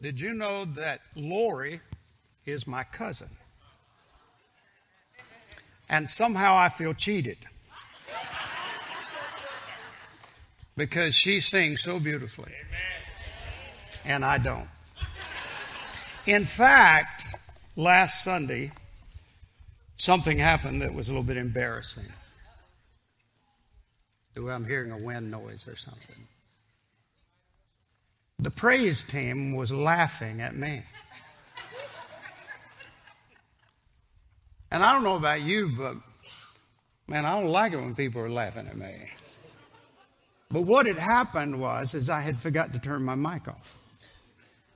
Did you know that Lori is my cousin? And somehow I feel cheated because she sings so beautifully. Amen. And I don't. In fact, last Sunday, something happened that was a little bit embarrassing. Ooh, I'm hearing a wind noise or something. The praise team was laughing at me. And I don't know about you, but man, I don't like it when people are laughing at me. But what had happened was, is I had forgot to turn my mic off.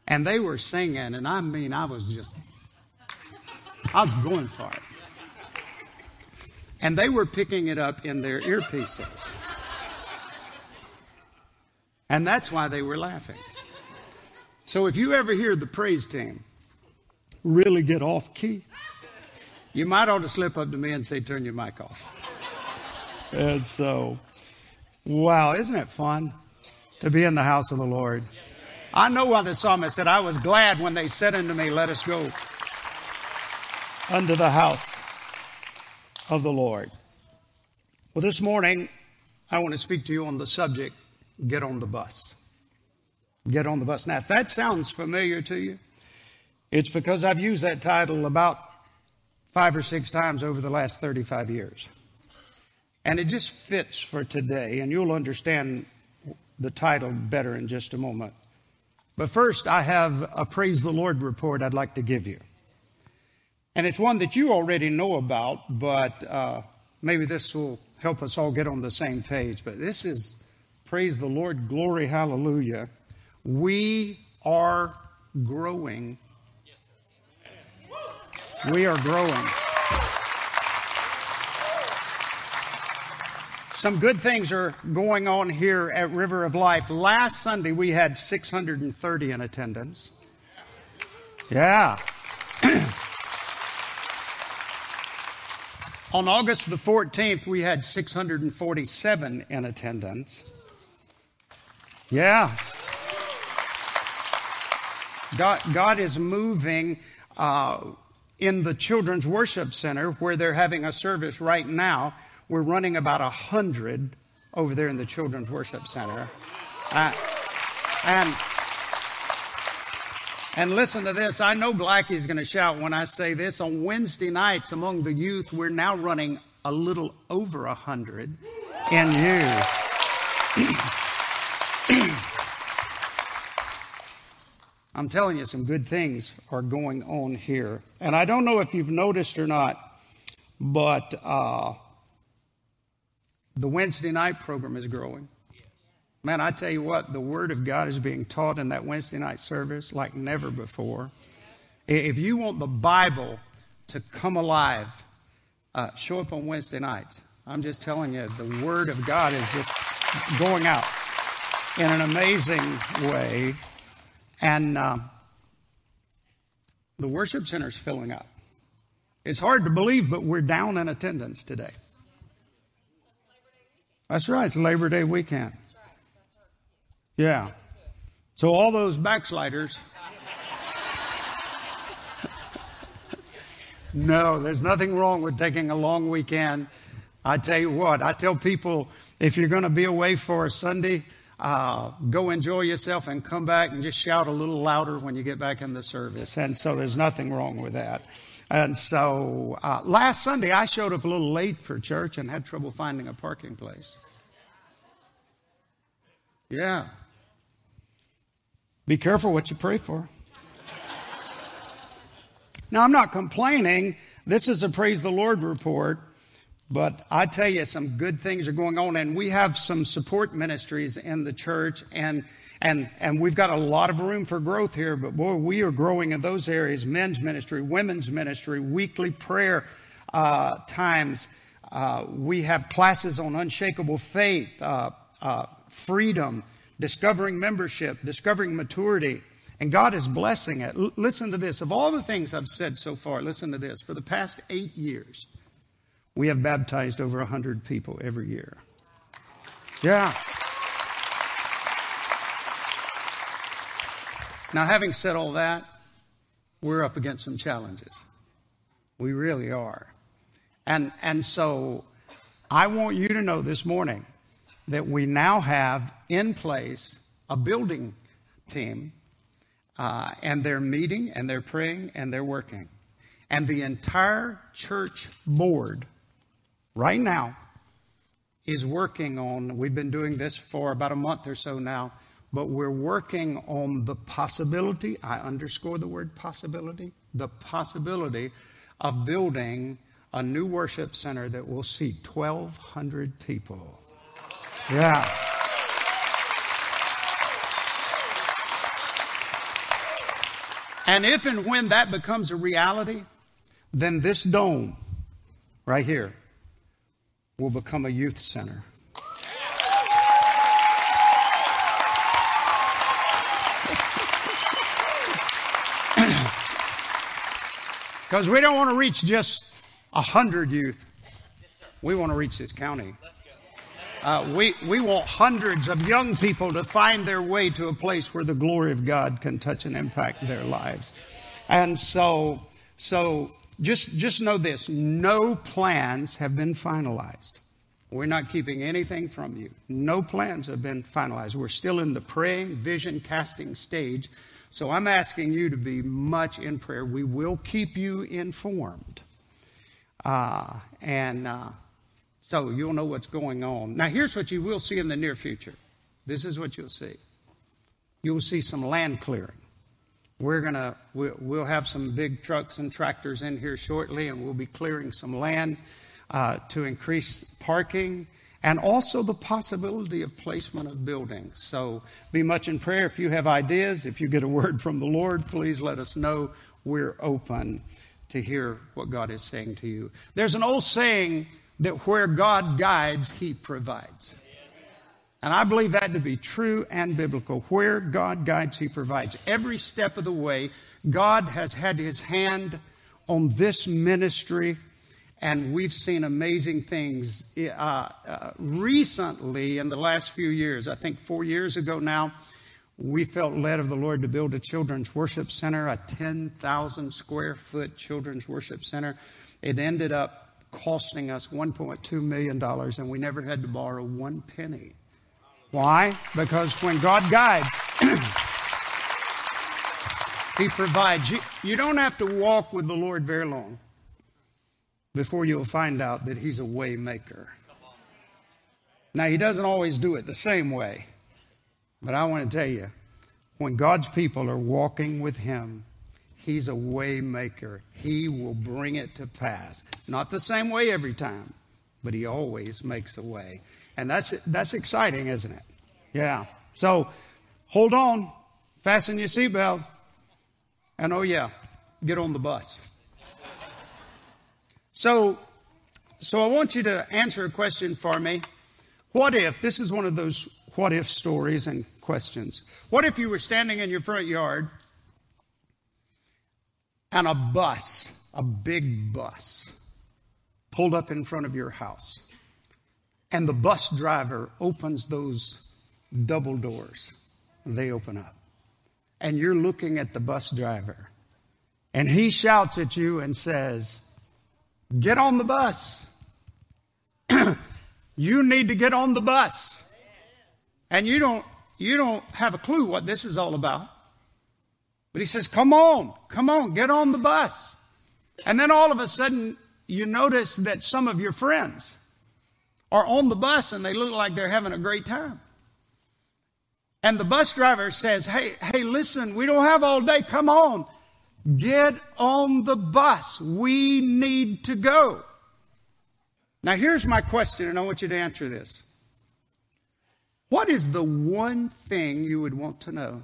And they were singing, and I mean, I was going for it. And they were picking it up in their earpieces. And that's why they were laughing. So if you ever hear the praise team really get off key, you might ought to slip up to me and say, turn your mic off. And so, wow, isn't it fun to be in the house of the Lord? I know why the psalmist said, I was glad when they said unto me, let us go unto the house of the Lord. Well, this morning, I want to speak to you on the subject, get on the bus. Get on the bus. Now, if that sounds familiar to you, it's because I've used that title about 5 or 6 times over the last 35 years. And it just fits for today, and you'll understand the title better in just a moment. But first, I have a Praise the Lord report I'd like to give you. And it's one that you already know about, but maybe this will help us all get on the same page. But this is Praise the Lord, Glory, Hallelujah. We are growing. We are growing. Some good things are going on here at River of Life. Last Sunday, we had 630 in attendance. Yeah. On August the 14th, we had 647 in attendance. Yeah. God is moving in the Children's Worship Center, where they're having a service right now. We're running about 100 over there in the Children's Worship Center. And listen to this. I know Blackie's going to shout when I say this. On Wednesday nights among the youth, we're now running a little over 100 in youth. I'm telling you, some good things are going on here. And I don't know if you've noticed or not, but the Wednesday night program is growing. Man, I tell you what, the Word of God is being taught in that Wednesday night service like never before. If you want the Bible to come alive, show up on Wednesday nights. I'm just telling you, the Word of God is just going out in an amazing way. And the worship center is filling up. It's hard to believe, but we're down in attendance today. That's right, it's Labor Day weekend. Yeah. So all those backsliders. No, there's nothing wrong with taking a long weekend. I tell you what, I tell people, if you're going to be away for a Sunday, go enjoy yourself and come back and just shout a little louder when you get back in the service. And so there's nothing wrong with that. And so last Sunday, I showed up a little late for church and had trouble finding a parking place. Yeah. Be careful what you pray for. Now, I'm not complaining. This is a Praise the Lord report. But I tell you, some good things are going on. And we have some support ministries in the church. And And we've got a lot of room for growth here, but boy, we are growing in those areas: men's ministry, women's ministry, weekly prayer times. We have classes on unshakable faith, freedom, discovering membership, discovering maturity, and God is blessing it. Listen to this. Of all the things I've said so far, listen to this. For the past 8 years, we have baptized over 100 people every year. Yeah. Now, having said all that, we're up against some challenges. We really are. And so I want you to know this morning that we now have in place a building team, and they're meeting, and they're praying, and they're working. And the entire church board right now is working on, we've been doing this for about a month or so now, but we're working on the possibility, I underscore the word possibility, the possibility of building a new worship center that will seat 1,200 people. Yeah. And if and when that becomes a reality, then this dome right here will become a youth center. Because we don't want to reach just 100 youth. We want to reach this county. We want hundreds of young people to find their way to a place where the glory of God can touch and impact their lives. And so just know this. No plans have been finalized. We're not keeping anything from you. No plans have been finalized. We're still in the praying, vision casting stage. So I'm asking you to be much in prayer. We will keep you informed. So you'll know what's going on. Now, here's what you will see in the near future. This is what you'll see. You'll see some land clearing. We'll have some big trucks and tractors in here shortly, and we'll be clearing some land to increase parking, and also the possibility of placement of buildings. So be much in prayer. If you have ideas, if you get a word from the Lord, please let us know. We're open to hear what God is saying to you. There's an old saying that where God guides, He provides. And I believe that to be true and biblical. Where God guides, He provides. Every step of the way, God has had His hand on this ministry. And we've seen amazing things recently in the last few years. I think 4 years ago now, we felt led of the Lord to build a children's worship center, a 10,000 square foot children's worship center. It ended up costing us $1.2 million, and we never had to borrow one penny. Why? Because when God guides, He provides. You don't have to walk with the Lord very long before you'll find out that He's a way maker. Now, He doesn't always do it the same way. But I want to tell you, when God's people are walking with Him, He's a way maker. He will bring it to pass. Not the same way every time, but He always makes a way. And that's exciting, isn't it? Yeah. So hold on, fasten your seatbelt, and oh yeah, get on the bus. So I want you to answer a question for me. What if, this is one of those what if stories and questions. What if you were standing in your front yard and a bus, a big bus, pulled up in front of your house, and the bus driver opens those double doors, and they open up, and you're looking at the bus driver, and he shouts at you and says, "Get on the bus." You need to get on the bus. And you don't have a clue what this is all about. But he says, come on, get on the bus. And then all of a sudden, you notice that some of your friends are on the bus and they look like they're having a great time. And the bus driver says, hey, listen, we don't have all day. Come on. Get on the bus. We need to go. Now, here's my question, and I want you to answer this. What is the one thing you would want to know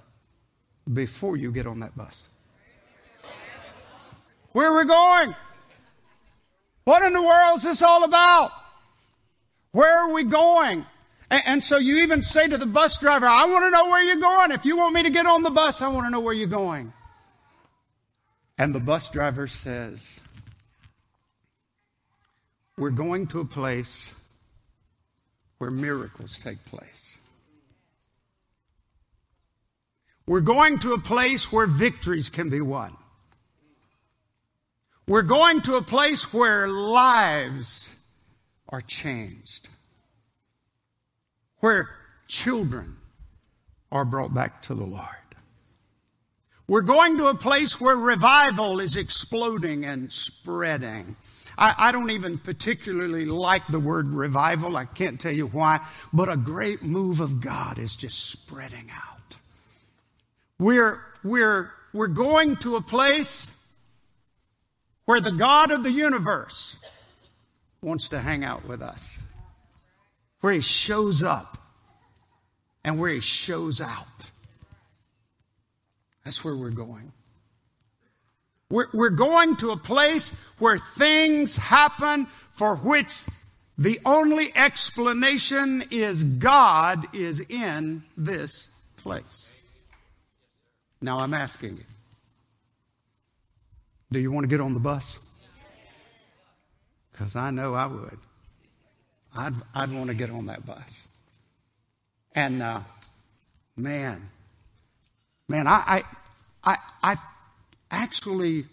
before you get on that bus? Where are we going? What in the world is this all about? Where are we going? And so you even say to the bus driver, I want to know where you're going. If you want me to get on the bus, I want to know where you're going. And the bus driver says, we're going to a place where miracles take place. We're going to a place where victories can be won. We're going to a place where lives are changed, where children are brought back to the Lord. We're going to a place where revival is exploding and spreading. I don't even particularly like the word revival. I can't tell you why. But a great move of God is just spreading out. We're going to a place where the God of the universe wants to hang out with us. Where He shows up and where He shows out. That's where we're going. We're going to a place where things happen for which the only explanation is God is in this place. Now I'm asking you, do you want to get on the bus? Because I know I would. I'd want to get on that bus. And I've actually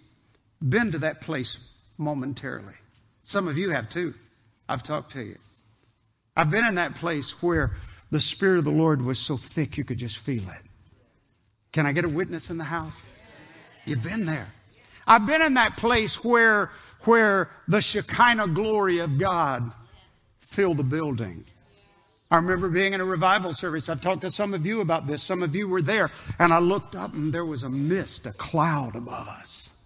been to that place momentarily. Some of you have too. I've talked to you. I've been in that place where the Spirit of the Lord was so thick you could just feel it. Can I get a witness in the house? You've been there. I've been in that place where the Shekinah glory of God filled the building. I remember being in a revival service. I've talked to some of you about this. Some of you were there. And I looked up and there was a mist, a cloud above us.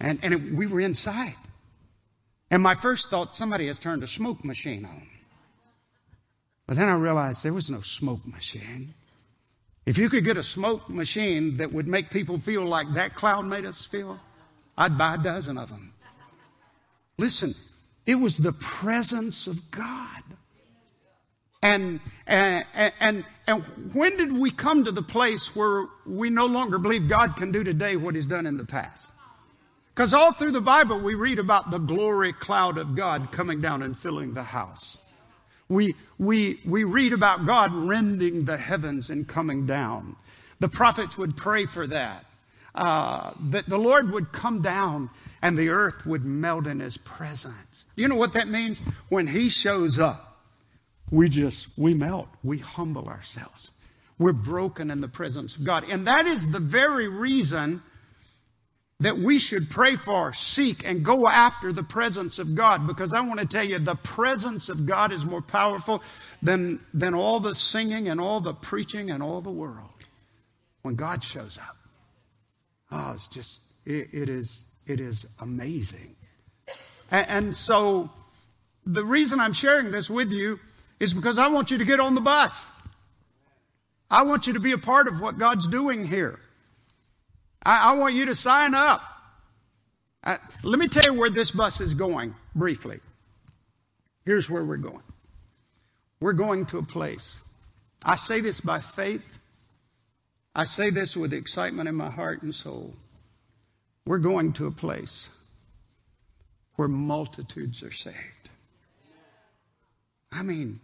And we were inside. And my first thought, somebody has turned a smoke machine on. But then I realized there was no smoke machine. If you could get a smoke machine that would make people feel like that cloud made us feel, I'd buy a dozen of them. Listen, it was the presence of God. And when did we come to the place where we no longer believe God can do today what He's done in the past? Because all through the Bible we read about the glory cloud of God coming down and filling the house. We read about God rending the heavens and coming down. The prophets would pray for that. That the Lord would come down and the earth would melt in His presence. You know what that means? When He shows up, we melt. We humble ourselves. We're broken in the presence of God. And that is the very reason that we should pray for, seek, and go after the presence of God. Because I want to tell you, the presence of God is more powerful than all the singing and all the preaching and all the world. When God shows up, it's just, it is amazing. And so the reason I'm sharing this with you is because I want you to get on the bus. I want you to be a part of what God's doing here. I want you to sign up. Let me tell you where this bus is going briefly. Here's where we're going. We're going to a place. I say this by faith. I say this with excitement in my heart and soul. We're going to a place where multitudes are saved. I mean,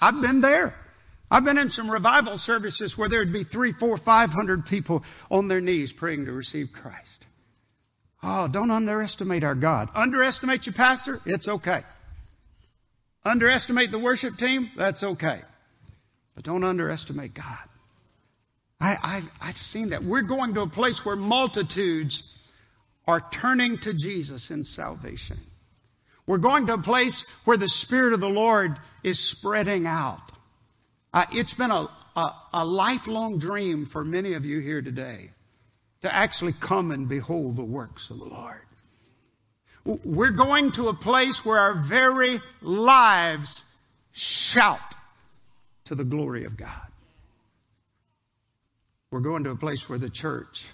I've been there. I've been in some revival services where there'd be 300, 400, 500 people on their knees praying to receive Christ. Oh, don't underestimate our God. Underestimate your pastor? It's okay. Underestimate the worship team? That's okay. But don't underestimate God. I've seen that. We're going to a place where multitudes are turning to Jesus in salvation. We're going to a place where the Spirit of the Lord is spreading out. It's been a lifelong dream for many of you here today to actually come and behold the works of the Lord. We're going to a place where our very lives shout to the glory of God. We're going to a place where the church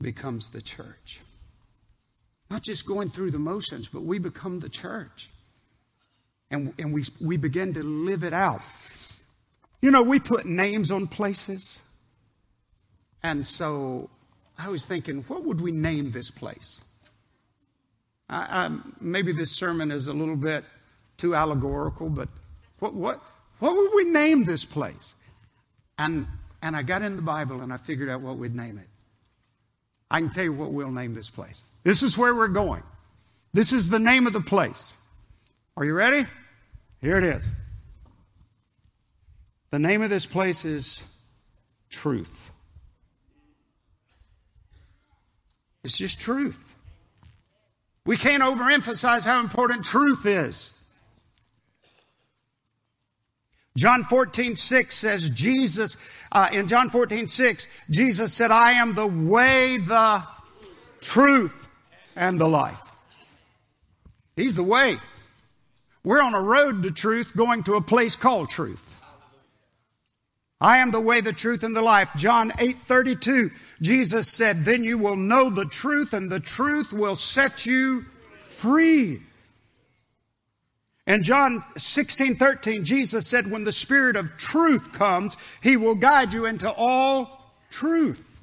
becomes the church. Not just going through the motions, but we become the church. And we begin to live it out. You know, we put names on places. And so I was thinking, what would we name this place? Maybe this sermon is a little bit too allegorical, but what would we name this place? And I got in the Bible and I figured out what we'd name it. I can tell you what we'll name this place. This is where we're going. This is the name of the place. Are you ready? Here it is. The name of this place is Truth. It's just truth. We can't overemphasize how important truth is. John 14:6 says Jesus, in John 14:6, Jesus said, I am the way, the truth, and the life. He's the way. We're on a road to truth, going to a place called truth. I am the way, the truth, and the life. John 8:32, Jesus said, then you will know the truth, and the truth will set you free. And John 16:13, Jesus said, when the Spirit of truth comes, He will guide you into all truth.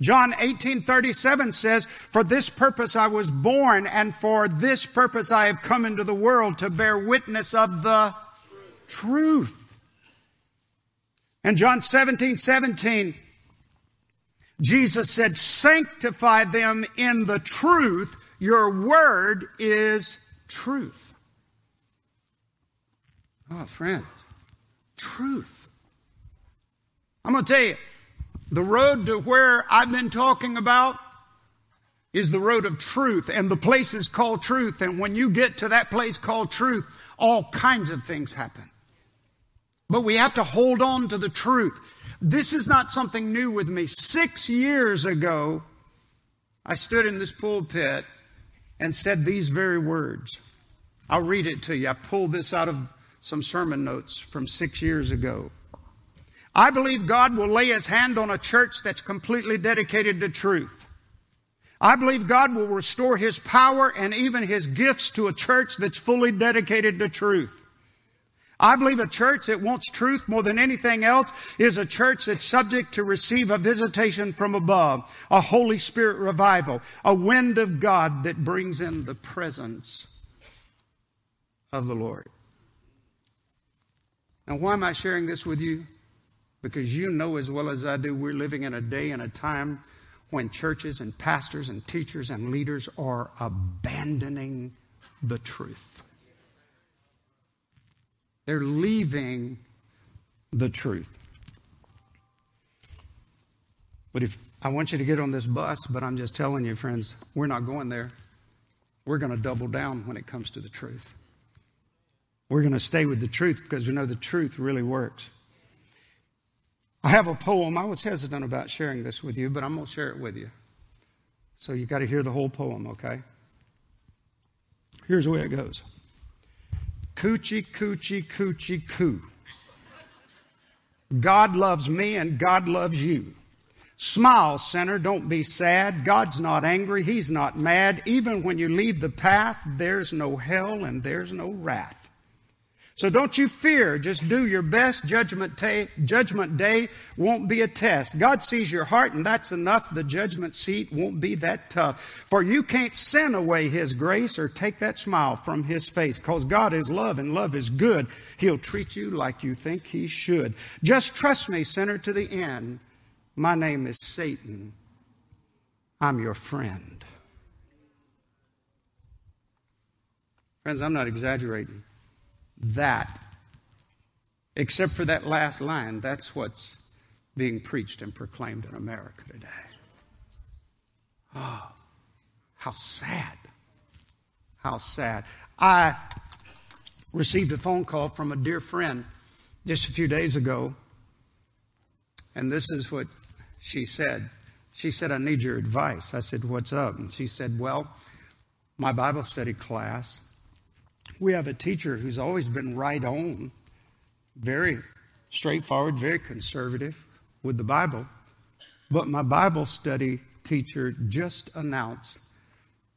John 18:37 says, for this purpose I was born, and for this purpose I have come into the world, to bear witness of the truth. And John 17:17, Jesus said, sanctify them in the truth. Your word is truth. Oh, friends, truth. I'm going to tell you, the road to where I've been talking about is the road of truth, and the place is called truth. And when you get to that place called truth, all kinds of things happen. But we have to hold on to the truth. This is not something new with me. 6 years ago, I stood in this pulpit and said these very words. I'll read it to you. I pulled this out of some sermon notes from 6 years ago. I believe God will lay His hand on a church that's completely dedicated to truth. I believe God will restore His power and even His gifts to a church that's fully dedicated to truth. I believe a church that wants truth more than anything else is a church that's subject to receive a visitation from above, a Holy Spirit revival, a wind of God that brings in the presence of the Lord. Now, why am I sharing this with you? Because you know as well as I do, we're living in a day and a time when churches and pastors and teachers and leaders are abandoning the truth. They're leaving the truth. But if I want you to get on this bus, but I'm just telling you, friends, we're not going there. We're going to double down when it comes to the truth. We're going to stay with the truth because we know the truth really works. I have a poem. I was hesitant about sharing this with you, but I'm going to share it with you. So you got to hear the whole poem, okay? Here's the way it goes. Coochie, coochie, coochie, coo. God loves me and God loves you. Smile, sinner, don't be sad. God's not angry, He's not mad. Even when you leave the path, there's no hell and there's no wrath. So don't you fear, just do your best. Judgment day won't be a test. God sees your heart and that's enough. The judgment seat won't be that tough. For you can't sin away His grace or take that smile from His face. Because God is love and love is good. He'll treat you like you think He should. Just trust me, sinner, to the end. My name is Satan. I'm your friend. Friends, I'm not exaggerating. That, except for that last line, that's what's being preached and proclaimed in America today. Oh, how sad. How sad. I received a phone call from a dear friend just a few days ago, and this is what she said. She said, I need your advice. I said, what's up? And she said, well, my Bible study class We have a teacher who's always been right on, very straightforward, very conservative with the Bible. But my Bible study teacher just announced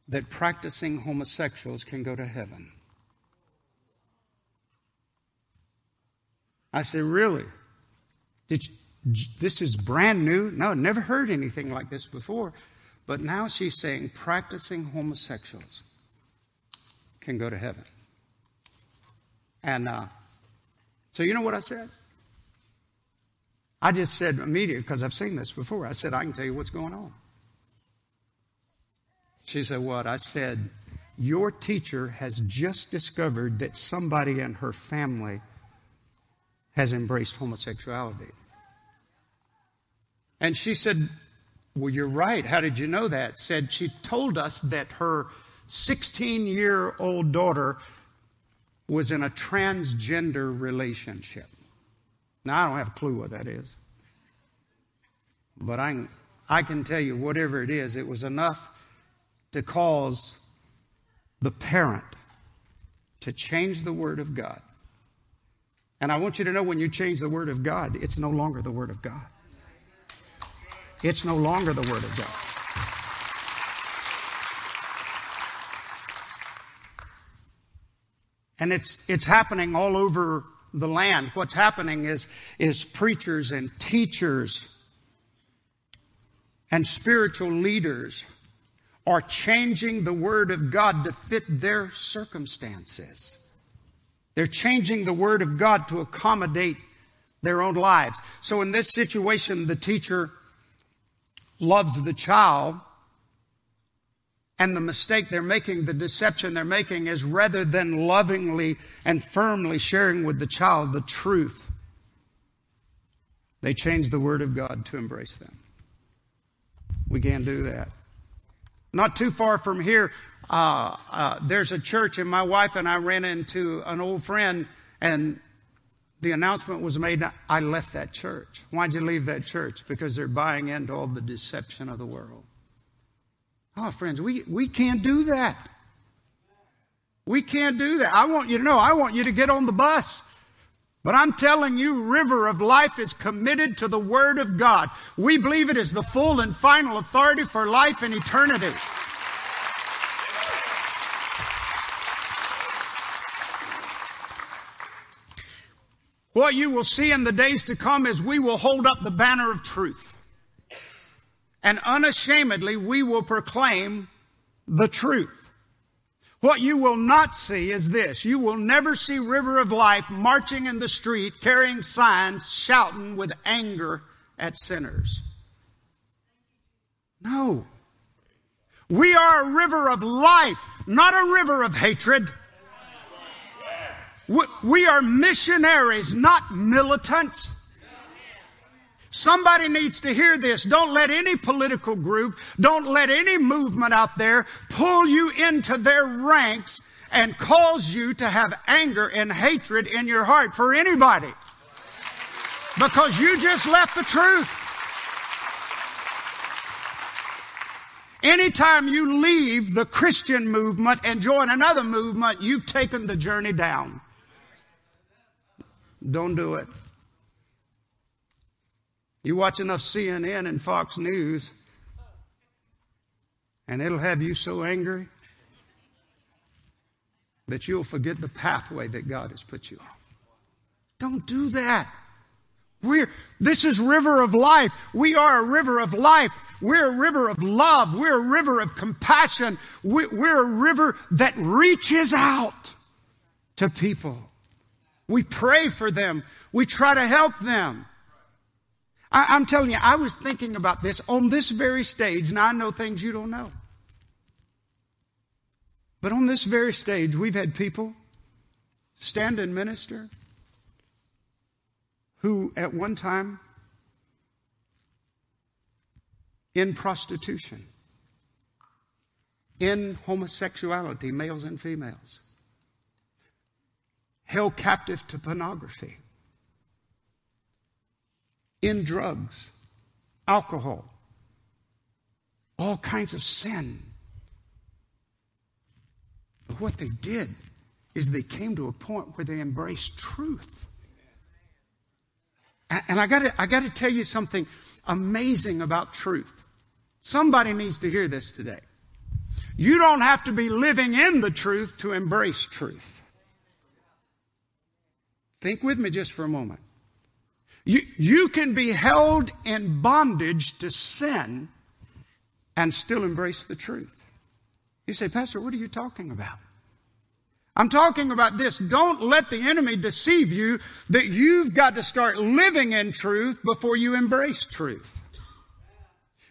that practicing homosexuals can go to heaven. I said, really? This is brand new? No, never heard anything like this before. But now she's saying practicing homosexuals can go to heaven. And so you know what I said? I just said immediately, because I've seen this before, I said, I can tell you what's going on. She said, what? I said, your teacher has just discovered that somebody in her family has embraced homosexuality. And she said, well, you're right. How did you know that? Said she told us that her 16-year-old daughter was in a transgender relationship. Now, I don't have a clue what that is. But I can tell you whatever it was enough to cause the parent to change the Word of God. And I want you to know when you change the Word of God, it's no longer the Word of God. It's no longer the Word of God. And it's happening all over the land. What's happening is preachers and teachers and spiritual leaders are changing the Word of God to fit their circumstances. They're changing the Word of God to accommodate their own lives. So in this situation, the teacher loves the child, and the mistake they're making, the deception they're making, is rather than lovingly and firmly sharing with the child the truth, they change the Word of God to embrace them. We can't do that. Not too far from here, there's a church, and my wife and I ran into an old friend, and the announcement was made, I left that church. Why'd you leave that church? Because they're buying into all the deception of the world. Oh, friends, we can't do that. We can't do that. I want you to know, I want you to get on the bus. But I'm telling you, River of Life is committed to the Word of God. We believe it is the full and final authority for life and eternity. What you will see in the days to come is we will hold up the banner of truth. And unashamedly, we will proclaim the truth. What you will not see is this. You will never see River of Life marching in the street, carrying signs, shouting with anger at sinners. No. We are a river of life, not a river of hatred. We are missionaries, not militants. Somebody needs to hear this. Don't let any political group, don't let any movement out there pull you into their ranks and cause you to have anger and hatred in your heart for anybody. Because you just left the truth. Anytime you leave the Christian movement and join another movement, you've taken the journey down. Don't do it. You watch enough CNN and Fox News, and it'll have you so angry that you'll forget the pathway that God has put you on. Don't do that. This is River of Life. We are a river of life. We're a river of love. We're a river of compassion. We're a river that reaches out to people. We pray for them. We try to help them. I'm telling you, I was thinking about this on this very stage, and I know things you don't know. But on this very stage, we've had people stand and minister who at one time in prostitution, in homosexuality, males and females, held captive to pornography, in drugs, alcohol, all kinds of sin. But what they did is they came to a point where they embraced truth. And I got to tell you something amazing about truth. Somebody needs to hear this today. You don't have to be living in the truth to embrace truth. Think with me just for a moment. You can be held in bondage to sin and still embrace the truth. You say, Pastor, what are you talking about? I'm talking about this. Don't let the enemy deceive you that you've got to start living in truth before you embrace truth.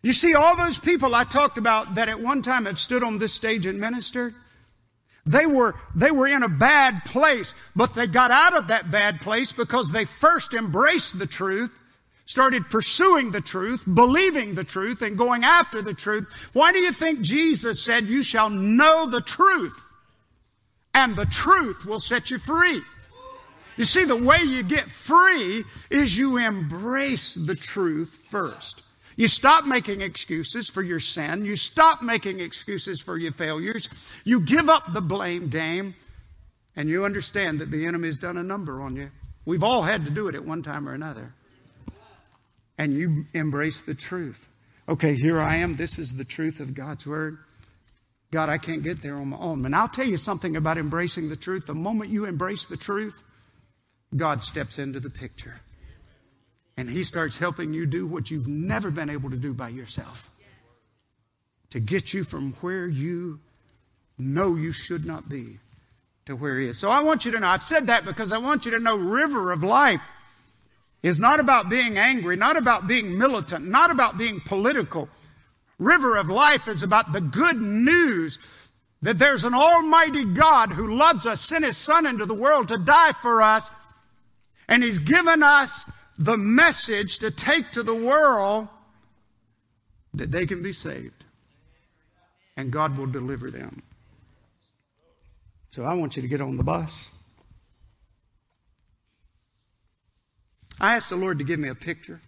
You see, all those people I talked about that at one time have stood on this stage and ministered, they were in a bad place, but they got out of that bad place because they first embraced the truth, started pursuing the truth, believing the truth, and going after the truth. Why do you think Jesus said, you shall know the truth, and the truth will set you free? You see, the way you get free is you embrace the truth first. You stop making excuses for your sin. You stop making excuses for your failures. You give up the blame game, and you understand that the enemy's done a number on you. We've all had to do it at one time or another. And you embrace the truth. Okay, here I am. This is the truth of God's word. God, I can't get there on my own. And I'll tell you something about embracing the truth. The moment you embrace the truth, God steps into the picture. And he starts helping you do what you've never been able to do by yourself. To get you from where you know you should not be to where he is. So I want you to know, I've said that because I want you to know River of Life is not about being angry, not about being militant, not about being political. River of Life is about the good news that there's an almighty God who loves us, sent his son into the world to die for us, and he's given us the message to take to the world that they can be saved and God will deliver them. So I want you to get on the bus. I asked the Lord to give me a picture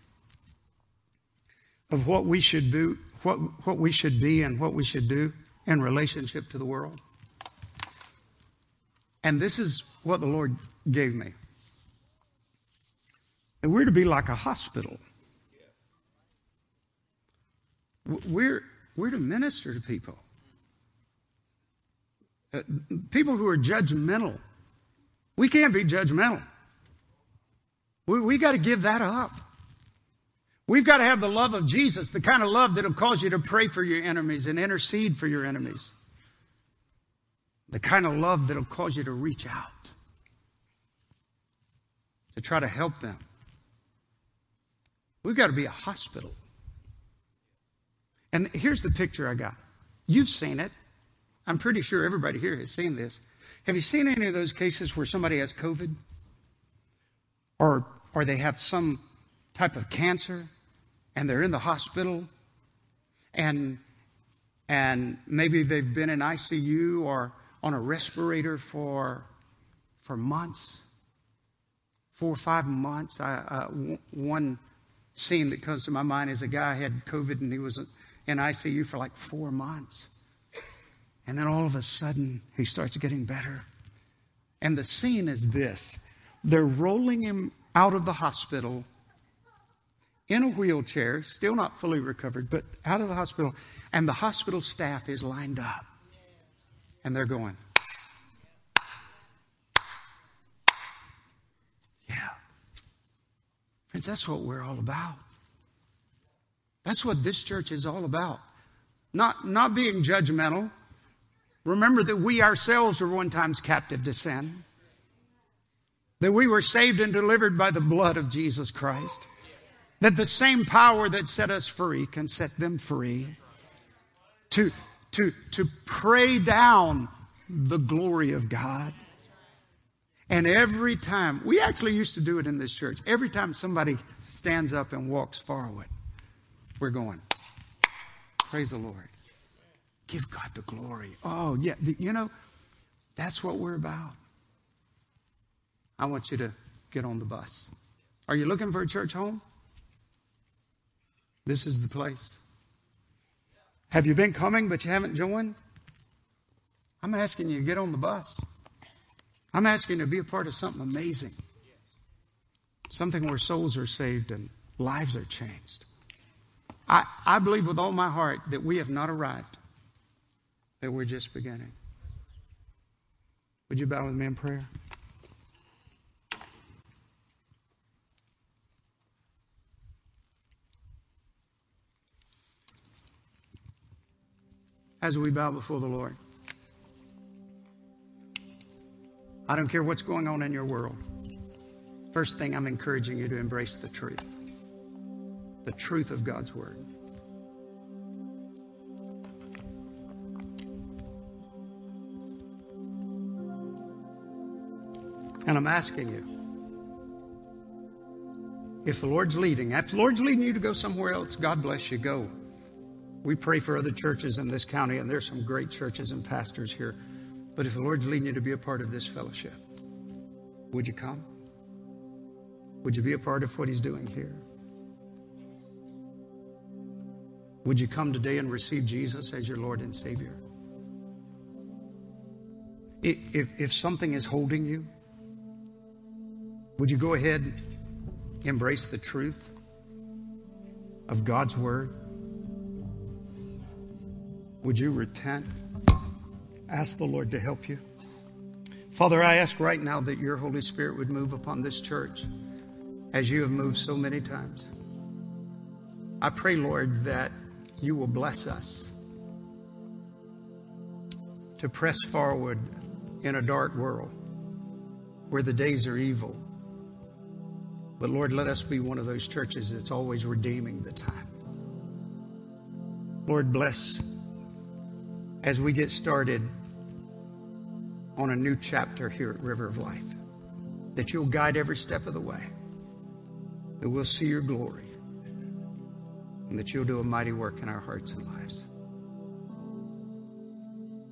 of what we should do, what we should be and what we should do in relationship to the world. And this is what the Lord gave me. And we're to be like a hospital. We're to minister to people. People who are judgmental. We can't be judgmental. We got to give that up. We've got to have the love of Jesus, the kind of love that will cause you to pray for your enemies and intercede for your enemies. The kind of love that will cause you to reach out, to try to help them. We've got to be a hospital. And here's the picture I got. You've seen it. I'm pretty sure everybody here has seen this. Have you seen any of those cases where somebody has COVID? Or they have some type of cancer and they're in the hospital and maybe they've been in ICU or on a respirator for months, 4 or 5 months. One scene that comes to my mind is a guy had COVID and he was in ICU for like 4 months. And then all of a sudden he starts getting better. And the scene is this. They're rolling him out of the hospital in a wheelchair, still not fully recovered, but out of the hospital. And the hospital staff is lined up. And they're going, yeah. Friends, that's what we're all about. That's what this church is all about. Not being judgmental. Remember that we ourselves were one time captive to sin. That we were saved and delivered by the blood of Jesus Christ. That the same power that set us free can set them free. To pray down the glory of God. And every time, we actually used to do it in this church. Every time somebody stands up and walks forward, we're going, praise the Lord. Give God the glory. Oh, yeah. You know, that's what we're about. I want you to get on the bus. Are you looking for a church home? This is the place. Have you been coming but you haven't joined? I'm asking you to get on the bus. I'm asking you to be a part of something amazing. Something where souls are saved and lives are changed. I believe with all my heart that we have not arrived, that we're just beginning. Would you bow with me in prayer? As we bow before the Lord, I don't care what's going on in your world. First thing, I'm encouraging you to embrace the truth of God's word. And I'm asking you, if the Lord's leading you to go somewhere else, God bless you, go. We pray for other churches in this county, and there's some great churches and pastors here. But if the Lord's leading you to be a part of this fellowship, would you come? Would you be a part of what he's doing here? Would you come today and receive Jesus as your Lord and Savior? If something is holding you, would you go ahead and embrace the truth of God's word? Would you repent? Ask the Lord to help you. Father, I ask right now that your Holy Spirit would move upon this church as you have moved so many times. I pray, Lord, that you will bless us to press forward in a dark world where the days are evil. But Lord, let us be one of those churches that's always redeeming the time. Lord, bless as we get started on a new chapter here at River of Life, that you'll guide every step of the way, that we'll see your glory, and that you'll do a mighty work in our hearts and lives.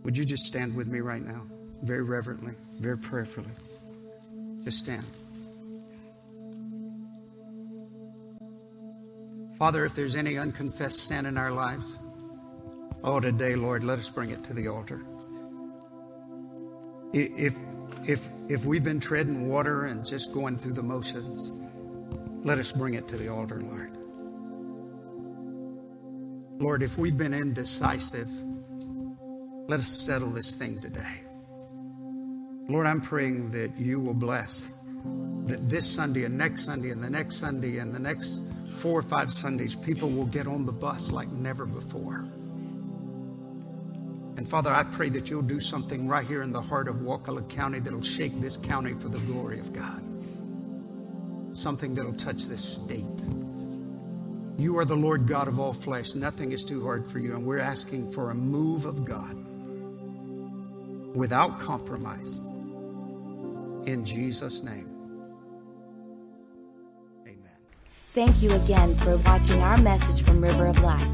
Would you just stand with me right now, very reverently, very prayerfully? Just stand. Father, if there's any unconfessed sin in our lives, today, Lord, let us bring it to the altar. If we've been treading water and just going through the motions, let us bring it to the altar, Lord. Lord, if we've been indecisive, let us settle this thing today. Lord, I'm praying that you will bless that this Sunday and next Sunday and the next Sunday and the next 4 or 5 Sundays, people will get on the bus like never before. And Father, I pray that you'll do something right here in the heart of Wakulla County that'll shake this county for the glory of God. Something that'll touch this state. You are the Lord God of all flesh. Nothing is too hard for you. And we're asking for a move of God without compromise. In Jesus' name. Amen. Thank you again for watching our message from River of Life.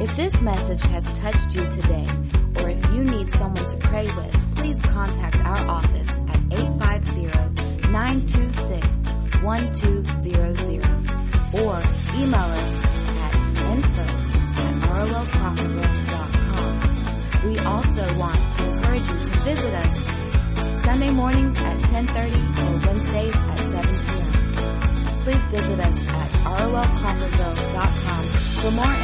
If this message has touched you today, or if you need someone to pray with, please contact our office at 850-926-1200 or email us at info@morrowellcrossroads.com. We also want to encourage you to visit us Sunday mornings at 10:30 or Wednesdays at 7 p.m. Please visit us at morrowellcrossroads.com for more